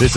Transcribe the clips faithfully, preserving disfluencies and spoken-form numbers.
This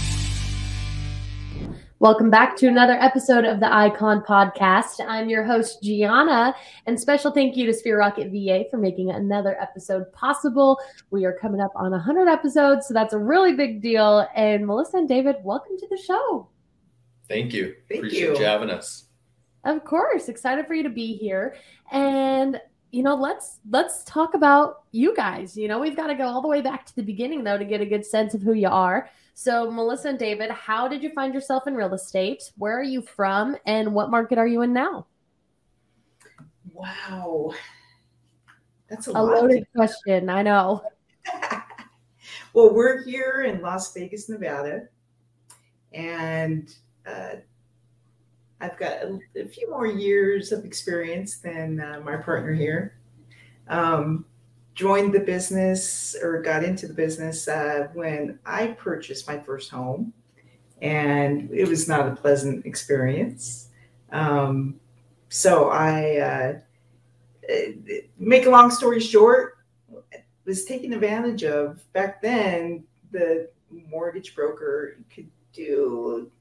Welcome back to another episode of the Icon Podcast. I'm your host, Gianna, and special thank you to Sphere Rocket V A for making another episode possible. We are coming up on one hundred episodes, so that's a really big deal. And Melissa and David, welcome to the show. Thank you. Thank Appreciate you. you having us. Of course. Excited for you to be here. And, you know, let's let's talk about you guys. You know, we've got to go all the way back to the beginning, though, to get a good sense of who you are. So, Melissa and David, how did you find yourself in real estate? Where are you from, and what market are you in now? Wow. That's a, a loaded question. I know. Well, we're here in Las Vegas, Nevada, and uh, I've got a, a few more years of experience than uh, my partner here. Um Joined the business or got into the business uh, when I purchased my first home, and it was not a pleasant experience. Um, so I, uh, make a long story short, was taken advantage of. Back then, the mortgage broker could do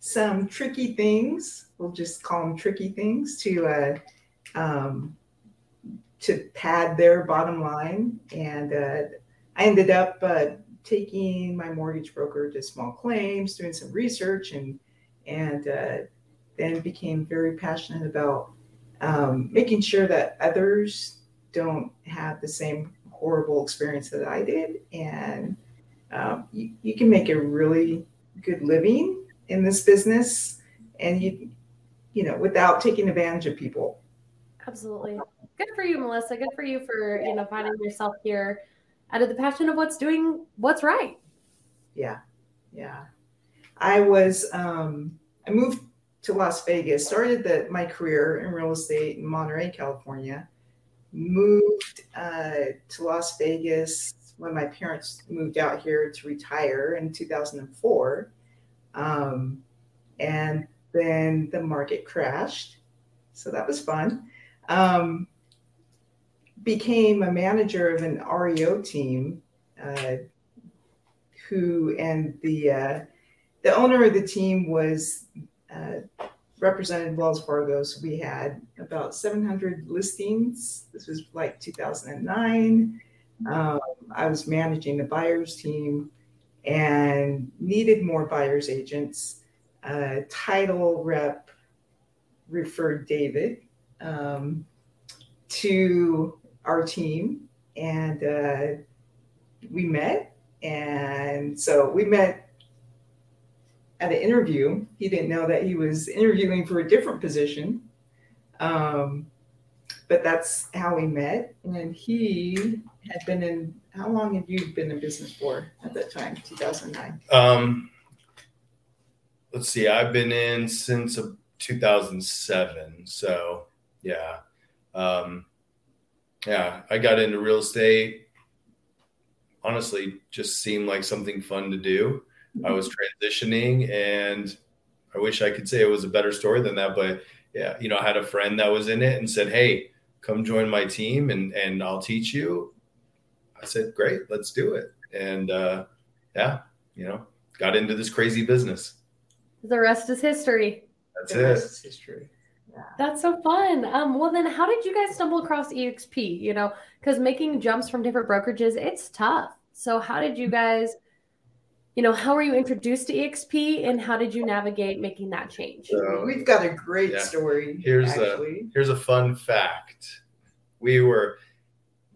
some tricky things. We'll just call them tricky things to uh, um, to pad their bottom line. And uh, I ended up uh, taking my mortgage broker to small claims, doing some research, and and uh, then became very passionate about um, making sure that others don't have the same horrible experience that I did. And um, you, you can make a really good living in this business, and you you know, without taking advantage of people. Absolutely. Good for you, Melissa. Good for you for, you know, finding yourself here out of the passion of what's doing, what's right. Yeah. Yeah. I was, um, I moved to Las Vegas, started the, my career in real estate in Monterey, California, moved uh, to Las Vegas when my parents moved out here to retire in two thousand four. Um, and then the market crashed. So that was fun. Um, became a manager of an R E O team, uh, who, and the, uh, the owner of the team was, uh, represented Wells Fargo. So we had about seven hundred listings. This was like two thousand nine. Um, I was managing the buyers team and needed more buyers agents. Uh, title rep referred David, um, to our team, and uh, we met. And so we met at an interview. He didn't know that he was interviewing for a different position. Um, but that's how we met. And he had been in, how long have you been in business for at that time? two thousand nine. Um, let's see. I've been in since two thousand seven. So yeah. Um, yeah, I got into real estate. Honestly, just seemed like something fun to do. Mm-hmm. I was transitioning, and I wish I could say it was a better story than that. But yeah, you know, I had a friend that was in it and said, "Hey, come join my team and, and I'll teach you." I said, "Great, let's do it." And, uh, yeah, you know, got into this crazy business. The rest is history. That's the it. Rest is history. Yeah. That's so fun. Um, well, then how did you guys stumble across E X P? You know, because making jumps from different brokerages, it's tough. So how did you guys, you know, how were you introduced to E X P, and how did you navigate making that change? So, we've got a great yeah. story. Here's actually. a here's a fun fact. We were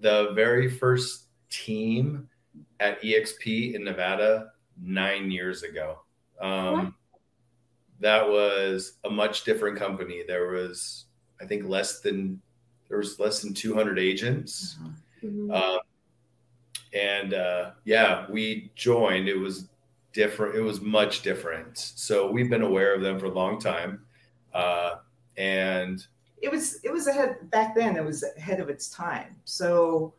the very first team at E X P in Nevada nine years ago. Um what? That was a much different company. There was, I think, less than there was less than two hundred agents. Uh-huh. Mm-hmm. Um, and uh, yeah, we joined. It was different. It was much different. So we've been aware of them for a long time. Uh, and it was, it was ahead back then. It was ahead of its time. So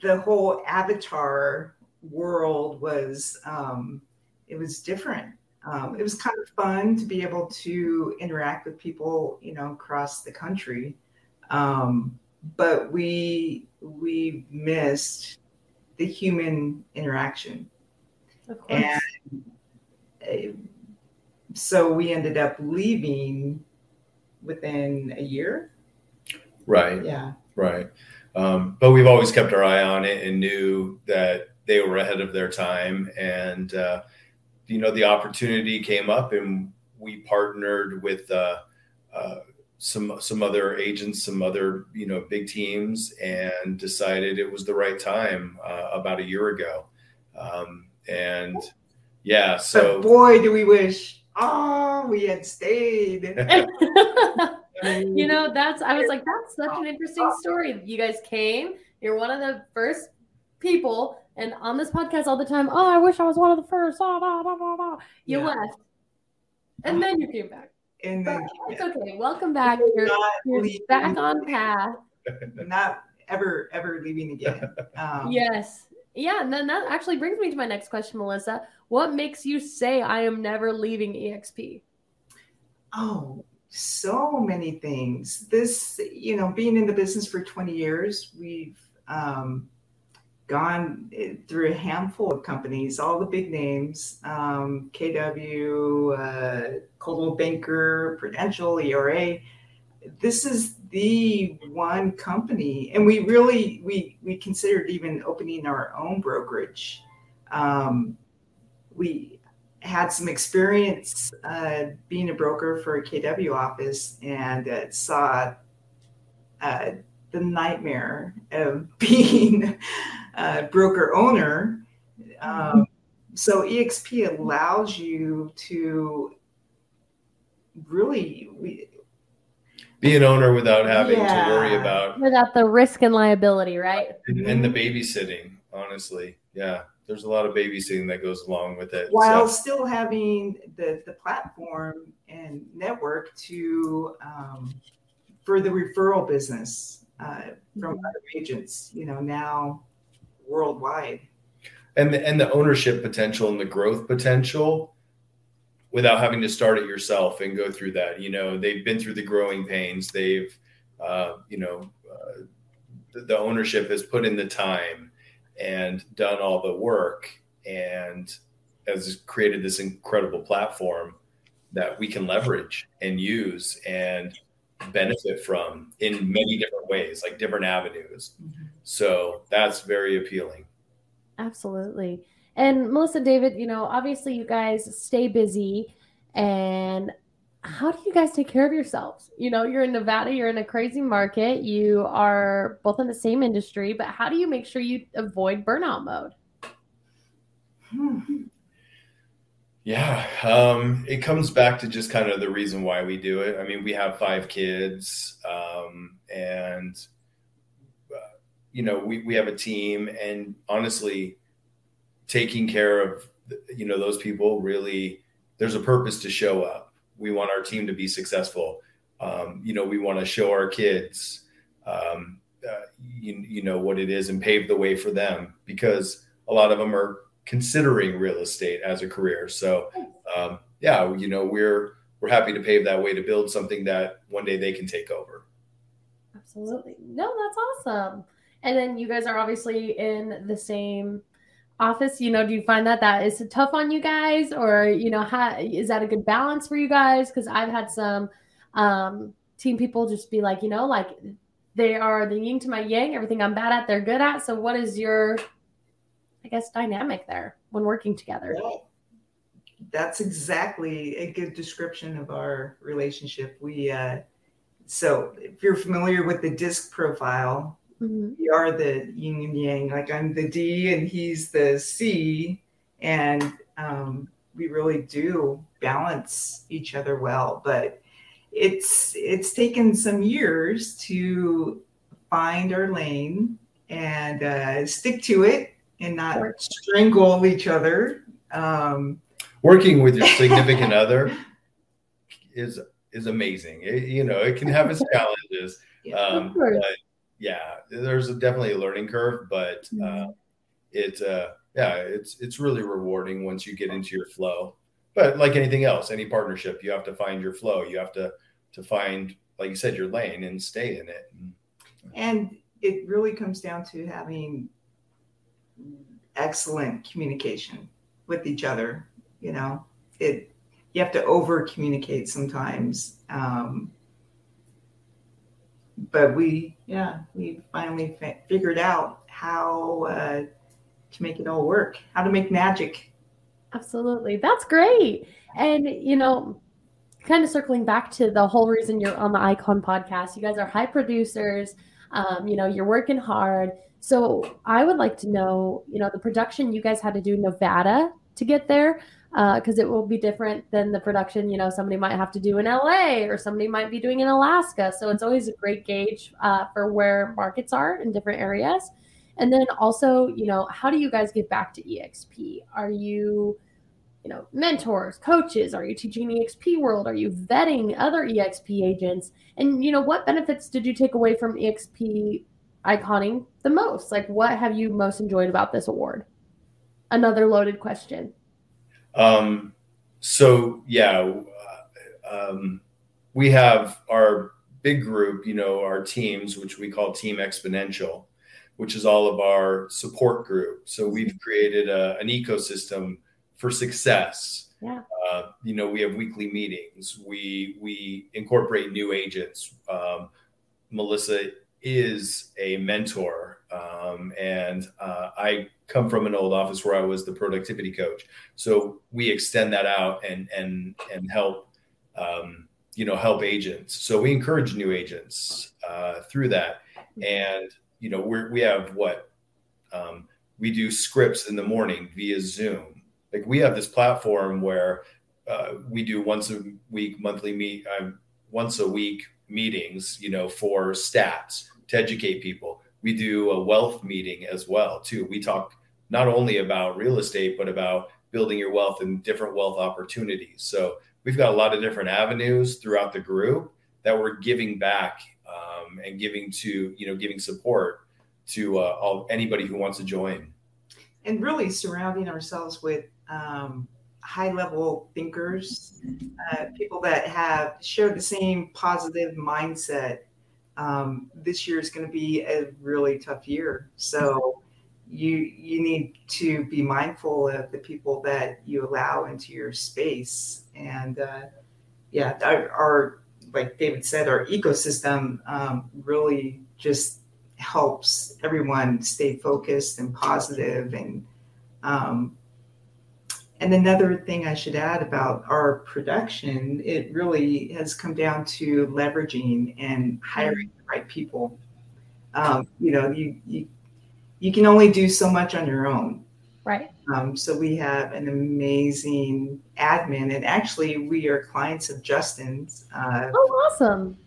the whole avatar world was, um, it was different. Um, it was kind of fun to be able to interact with people, you know, across the country. Um, but we, we missed the human interaction. Of course. And so we ended up leaving within a year. Right. Yeah. Right. Um, but we've always kept our eye on it and knew that they were ahead of their time. And, uh, you know, the opportunity came up and we partnered with, uh, uh, some, some other agents, some other, you know, big teams, and decided it was the right time, uh, about a year ago. Um, and yeah, so but boy, do we wish, oh, we had stayed. You know, that's, I was like, that's such an interesting story. You guys came, you're one of the first people, and on this podcast all the time, oh, I wish I was one of the first, oh, blah, blah, blah, blah. You yeah. left, and then you came back. And then, it's yeah. okay. Welcome back. You're, you're back on path. Not ever, ever leaving again. Um, yes. Yeah. And then that actually brings me to my next question, Melissa. What makes you say I am never leaving E X P? Oh, so many things. This, you know, being in the business for twenty years, we've um, gone through a handful of companies, all the big names, um, K W, uh, Coldwell Banker, Prudential, E R A. This is the one company. And we really, we, we considered even opening our own brokerage. Um, we had some experience uh, being a broker for a K W office, and uh, saw uh, the nightmare of being a broker owner. Um, so E X P allows you to really we, be an owner without having yeah, to worry about without the risk and liability, right? And, and the babysitting, honestly. Yeah. There's a lot of babysitting that goes along with it. While so. still having the, the platform and network to, um, for the referral business, uh, from other agents, you know, now worldwide. And the, and the ownership potential and the growth potential without having to start it yourself and go through that. You know, they've been through the growing pains. They've, uh, you know, uh, the, the ownership has put in the time and done all the work and has created this incredible platform that we can leverage and use and benefit from in many different ways, like different avenues. Mm-hmm. So that's very appealing. Absolutely. And Melissa, David, you know, obviously you guys stay busy, and how do you guys take care of yourselves? You know, you're in Nevada, you're in a crazy market, you are both in the same industry, but how do you make sure you avoid burnout mode? Hmm. Yeah, um, it comes back to just kind of the reason why we do it. I mean, we have five kids, um, and, uh, you know, we, we have a team, and honestly, taking care of, you know, those people really, there's a purpose to show up. We want our team to be successful. Um, you know, we want to show our kids, um, uh, you, you know, what it is and pave the way for them, because a lot of them are considering real estate as a career. So, um, yeah, you know, we're, we're happy to pave that way to build something that one day they can take over. Absolutely. No, that's awesome. And then you guys are obviously in the same office. You know, do you find that that is tough on you guys, or, you know, how is that a good balance for you guys? Cause I've had some, um, team people just be like, you know, like they are the yin to my yang, everything I'm bad at, they're good at. So what is your, I guess, dynamic there when working together? Well, that's exactly a good description of our relationship. We, uh, so if you're familiar with the D I S C profile, mm-hmm. we are the yin and yang, like I'm the D and he's the C, and um, we really do balance each other well, but it's it's taken some years to find our lane and uh, stick to it and not sure. strangle each other. Um, Working with your significant other is is amazing. It, you know, it can have its challenges. Yeah, um, but yeah, there's a, definitely a learning curve, but uh, it's uh, yeah, it's it's really rewarding once you get into your flow. But like anything else, any partnership, you have to find your flow. You have to to find, like you said, your lane and stay in it. And it really comes down to having excellent communication with each other. You know, it you have to over communicate sometimes. Um, but we, yeah, we finally fi- figured out how uh, to make it all work, how to make magic. Absolutely. That's great. And, you know, kind of circling back to the whole reason you're on the Icon podcast, you guys are high producers, um, you know, you're working hard. So I would like to know, you know, the production you guys had to do in Nevada to get there, because uh, it will be different than the production, you know, somebody might have to do in L A or somebody might be doing in Alaska. So it's always a great gauge uh, for where markets are in different areas. And then also, you know, how do you guys give back to E X P? Are you, you know, mentors, coaches? Are you teaching E X P World? Are you vetting other E X P agents? And, you know, what benefits did you take away from E X P Iconing the most? Like, what have you most enjoyed about this award? Another loaded question. Um, so, yeah, um, we have our big group, you know, our teams, which we call Team Exponential, which is all of our support group. So we've created a, an ecosystem for success. Yeah. Uh, you know, we have weekly meetings. We we incorporate new agents. Um, Melissa is a mentor, um, and uh, I come from an old office where I was the productivity coach. So we extend that out and and and help um, you know help agents. So we encourage new agents uh, through that. And you know, we we have what um, we do scripts in the morning via Zoom. Like we have this platform where uh, we do once a week, monthly meet, uh, once a week meetings, you know, for stats to educate people. We do a wealth meeting as well too. We talk not only about real estate, but about building your wealth and different wealth opportunities. So we've got a lot of different avenues throughout the group that we're giving back Um, and giving to, you know, giving support to uh, all, anybody who wants to join. And really surrounding ourselves with um, high-level thinkers, uh, people that have shared the same positive mindset. Um, this year is going to be a really tough year. So you you need to be mindful of the people that you allow into your space. And uh, yeah, our, our like David said, our ecosystem um, really just helps everyone stay focused and positive. And um, and another thing I should add about our production, it really has come down to leveraging and hiring the right people. Um, you know, you, you you can only do so much on your own. Right. Um, so we have an amazing admin, and actually we are clients of Justin's. Uh, oh, awesome.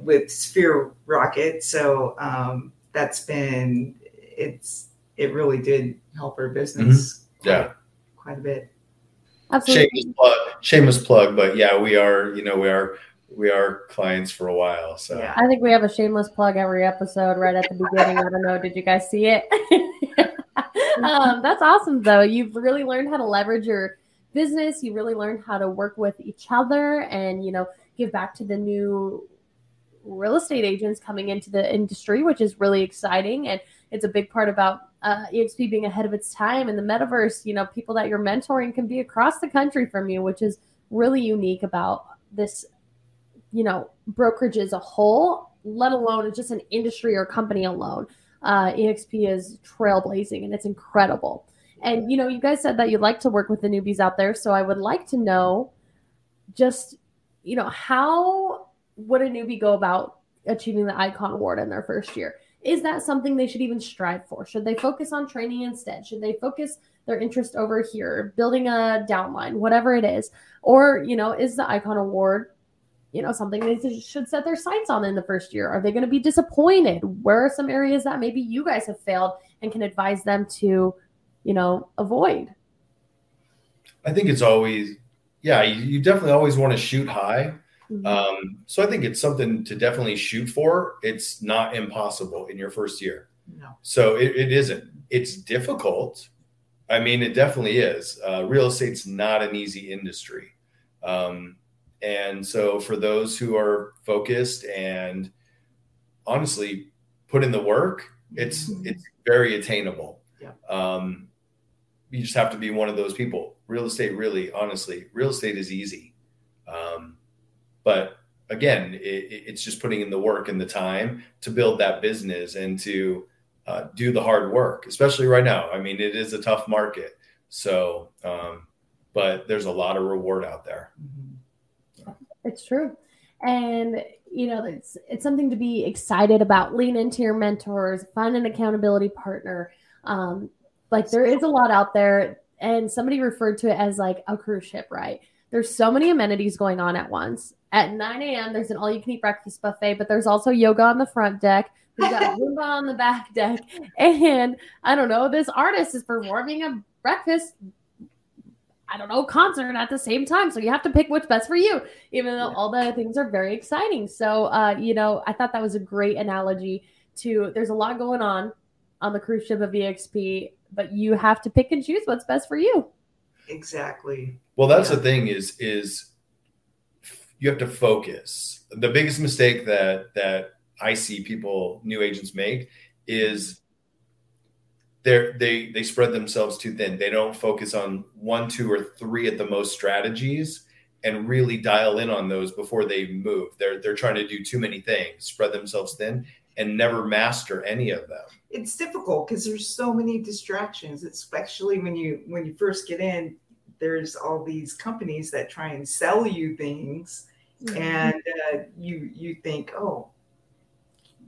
With Sphere Rocket. So um, that's been, it's, it really did help our business. Mm-hmm. Yeah. Quite, quite a bit. Absolutely. Shameless plug, shameless plug, but yeah, we are, you know, we are, we are clients for a while. So yeah, I think we have a shameless plug every episode right at the beginning. I don't know. Did you guys see it? Um, that's awesome, though. You've really learned how to leverage your business. You really learned how to work with each other and, you know, give back to the new real estate agents coming into the industry, which is really exciting. And it's a big part about uh, E X P being ahead of its time and the metaverse. You know, people that you're mentoring can be across the country from you, which is really unique about this, you know, brokerage as a whole, let alone just an industry or company alone. Uh, E X P is trailblazing and it's incredible. And, you know, you guys said that you'd like to work with the newbies out there. So I would like to know just, you know, how would a newbie go about achieving the Icon Award in their first year? Is that something they should even strive for? Should they focus on training instead? Should they focus their interest over here, building a downline, whatever it is? Or, you know, is the Icon Award you know, something they should set their sights on in the first year? Are they going to be disappointed? Where are some areas that maybe you guys have failed and can advise them to, you know, avoid? I think it's always, yeah, you, you definitely always want to shoot high. Mm-hmm. Um, so I think it's something to definitely shoot for. It's not impossible in your first year. No. So it, it isn't. It's difficult. I mean, it definitely is. Uh, real estate's not an easy industry. Um, and so for those who are focused and honestly put in the work, it's, mm-hmm. it's very attainable. Yeah. Um, you just have to be one of those people. Real estate, really, honestly, real estate is easy. Um, but again, it, it's just putting in the work and the time to build that business and to uh, do the hard work, especially right now. I mean, it is a tough market. So, um, but there's a lot of reward out there. Mm-hmm. It's true. And, you know, it's, it's something to be excited about. Lean into your mentors, find an accountability partner. Um, like there is a lot out there. And somebody referred to it as like a cruise ship, right? There's so many amenities going on at once. At nine a.m., there's an all-you-can-eat breakfast buffet, but there's also yoga on the front deck. We've got Zumba on the back deck. And, I don't know, this artist is performing a breakfast, I don't know, concert at the same time. So you have to pick what's best for you, even though all the things are very exciting. So, uh, you know, I thought that was a great analogy to there's a lot going on on the cruise ship of E X P, but you have to pick and choose what's best for you. Exactly. Well, that's yeah. the thing is, is you have to focus. The biggest mistake that, that I see people, new agents make is they they, they spread themselves too thin. They don't focus on one, two, or three at the most strategies and really dial in on those before they move. They're, they're trying to do too many things, spread themselves thin, and never master any of them. It's difficult because there's so many distractions, especially when you when you first get in. There's all these companies that try and sell you things, mm-hmm. and uh, you you think, oh,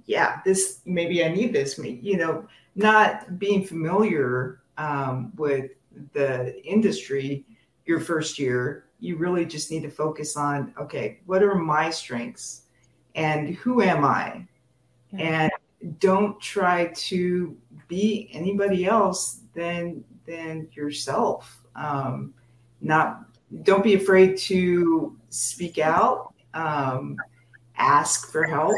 yeah, this maybe I need this. You know, not being familiar um, with the industry your first year, you really just need to focus on, okay, what are my strengths, and who am I? And don't try to be anybody else than than yourself. Um, not don't be afraid to speak out, um, ask for help.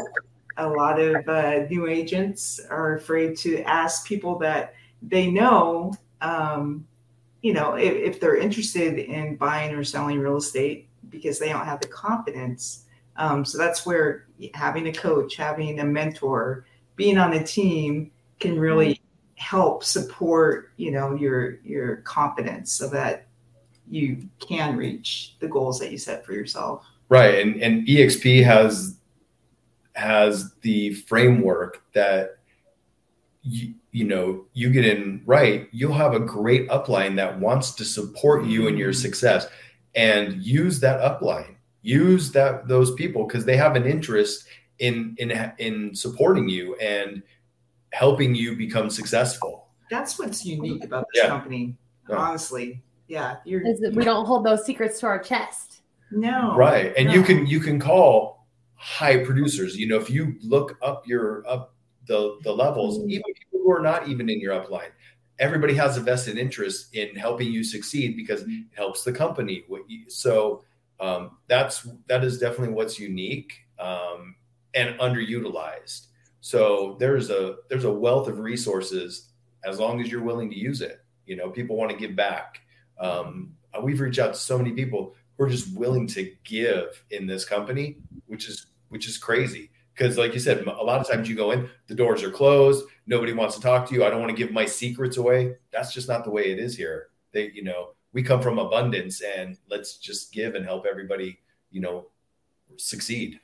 A lot of uh, new agents are afraid to ask people that they know. Um, you know, if, if they're interested in buying or selling real estate because they don't have the confidence. Um, so that's where having a coach, having a mentor, being on a team can really help support, you know, your your confidence so that you can reach the goals that you set for yourself. Right. And and E X P has has the framework that, you, you know, you get in right, you'll have a great upline that wants to support you in your success, and use that upline. Use that those people because they have an interest in in in supporting you and helping you become successful. That's what's unique about this yeah. company, yeah. honestly. Yeah, you're, Is that we don't hold those secrets to our chest. No, right. And no. you can you can call high producers. You know, if you look up your up the the levels, mm-hmm. even people who are not even in your upline. Everybody has a vested interest in helping you succeed because it helps the company. So. Um, that's, that is definitely what's unique, um, and underutilized. So there's a, there's a wealth of resources as long as you're willing to use it. You know, people want to give back. Um, we've reached out to so many people who are just willing to give in this company, which is, which is crazy. Cause like you said, a lot of times you go in, the doors are closed. Nobody wants to talk to you. I don't want to give my secrets away. That's just not the way it is here. They, you know, we come from abundance, and let's just give and help everybody, you know, succeed.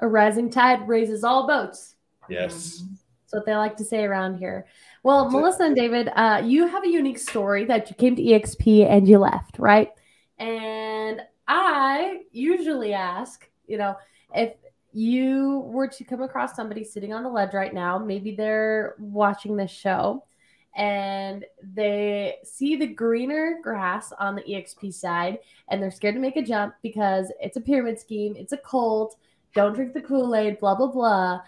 A rising tide raises all boats. Yes. Um, that's what they like to say around here. Well, that's Melissa it. And David, uh, you have a unique story that you came to E X P and you left, right? And I usually ask, you know, if you were to come across somebody sitting on the ledge right now, maybe they're watching this show, and they see the greener grass on the E X P side, and they're scared to make a jump because it's a pyramid scheme, it's a cult, don't drink the Kool-Aid, blah, blah, blah.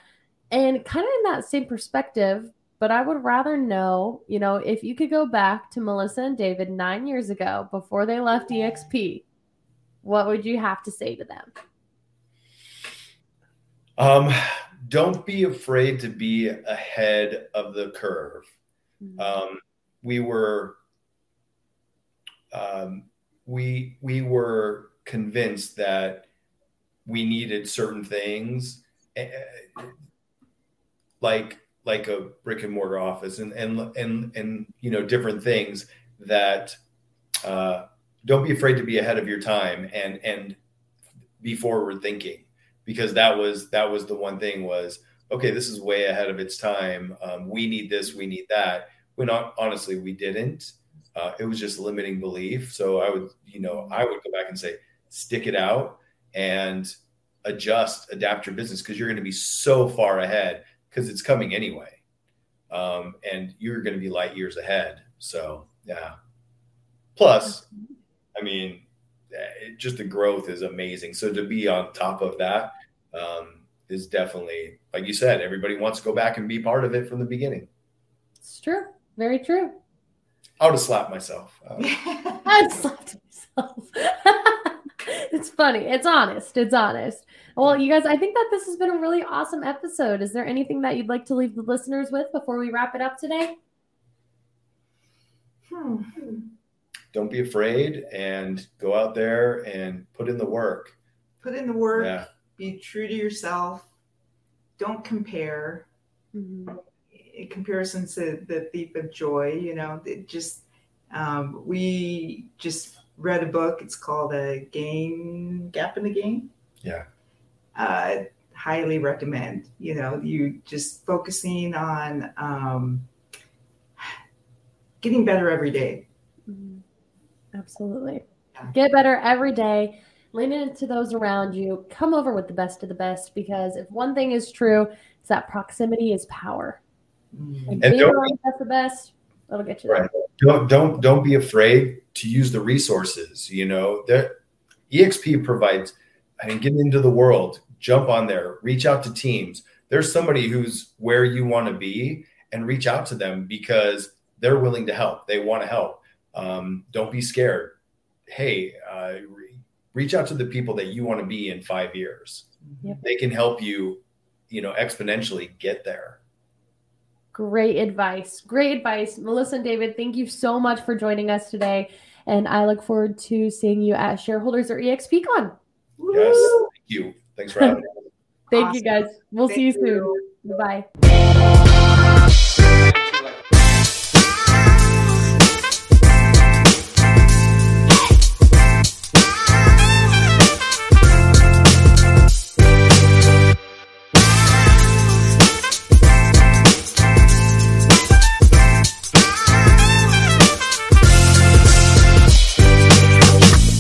And kind of in that same perspective, but I would rather know, you know, if you could go back to Melissa and David nine years ago before they left E X P, what would you have to say to them? Um, don't be afraid to be ahead of the curve. Mm-hmm. Um, we were, um, we, we were convinced that we needed certain things uh, like, like a brick and mortar office and, and, and, and, you know, different things that, uh, don't be afraid to be ahead of your time and, and be forward thinking. Because that was that was the one thing was, okay, this is way ahead of its time. Um, we need this, we need that. We're not, honestly, we didn't. Uh, it was just limiting belief. So I would, you know, I would go back and say, stick it out and adjust, adapt your business because you're going to be so far ahead because it's coming anyway. Um, and you're going to be light years ahead. So, yeah. Plus, I mean, it, just the growth is amazing. So to be on top of that, um, is definitely, like you said, everybody wants to go back and be part of it from the beginning. It's true. Very true. I would have slapped myself. Um, I would have slapped myself. It's funny. It's honest. It's honest. Well, you guys, I think that this has been a really awesome episode. Is there anything that you'd like to leave the listeners with before we wrap it up today? Hmm. Don't be afraid and go out there and put in the work. Put in the work. Yeah. Be true to yourself. Don't compare. Mm-hmm. In comparison to the thief of joy, you know, it just, um, we just read a book. It's called A Game, Gap in the Game. Yeah. Uh, highly recommend, you know, you just focusing on um, getting better every day. Absolutely. Get better every day. Lean into those around you. Come over with the best of the best, because if one thing is true, it's that proximity is power. And, and being around the best, that'll get you right there. Don't, don't, don't be afraid to use the resources. You know, that E X P provides, I mean, get into the world, jump on there, reach out to teams. There's somebody who's where you want to be and reach out to them because they're willing to help. They want to help. Um, don't be scared. Hey, uh, re- reach out to the people that you want to be in five years. Yep. They can help you, you know, exponentially get there. Great advice. Great advice. Melissa and David, thank you so much for joining us today. And I look forward to seeing you at Shareholders or E X P Con. Woo-hoo! Yes. Thank you. Thanks for having me. Thank awesome. You guys. We'll thank see you soon. You. Bye.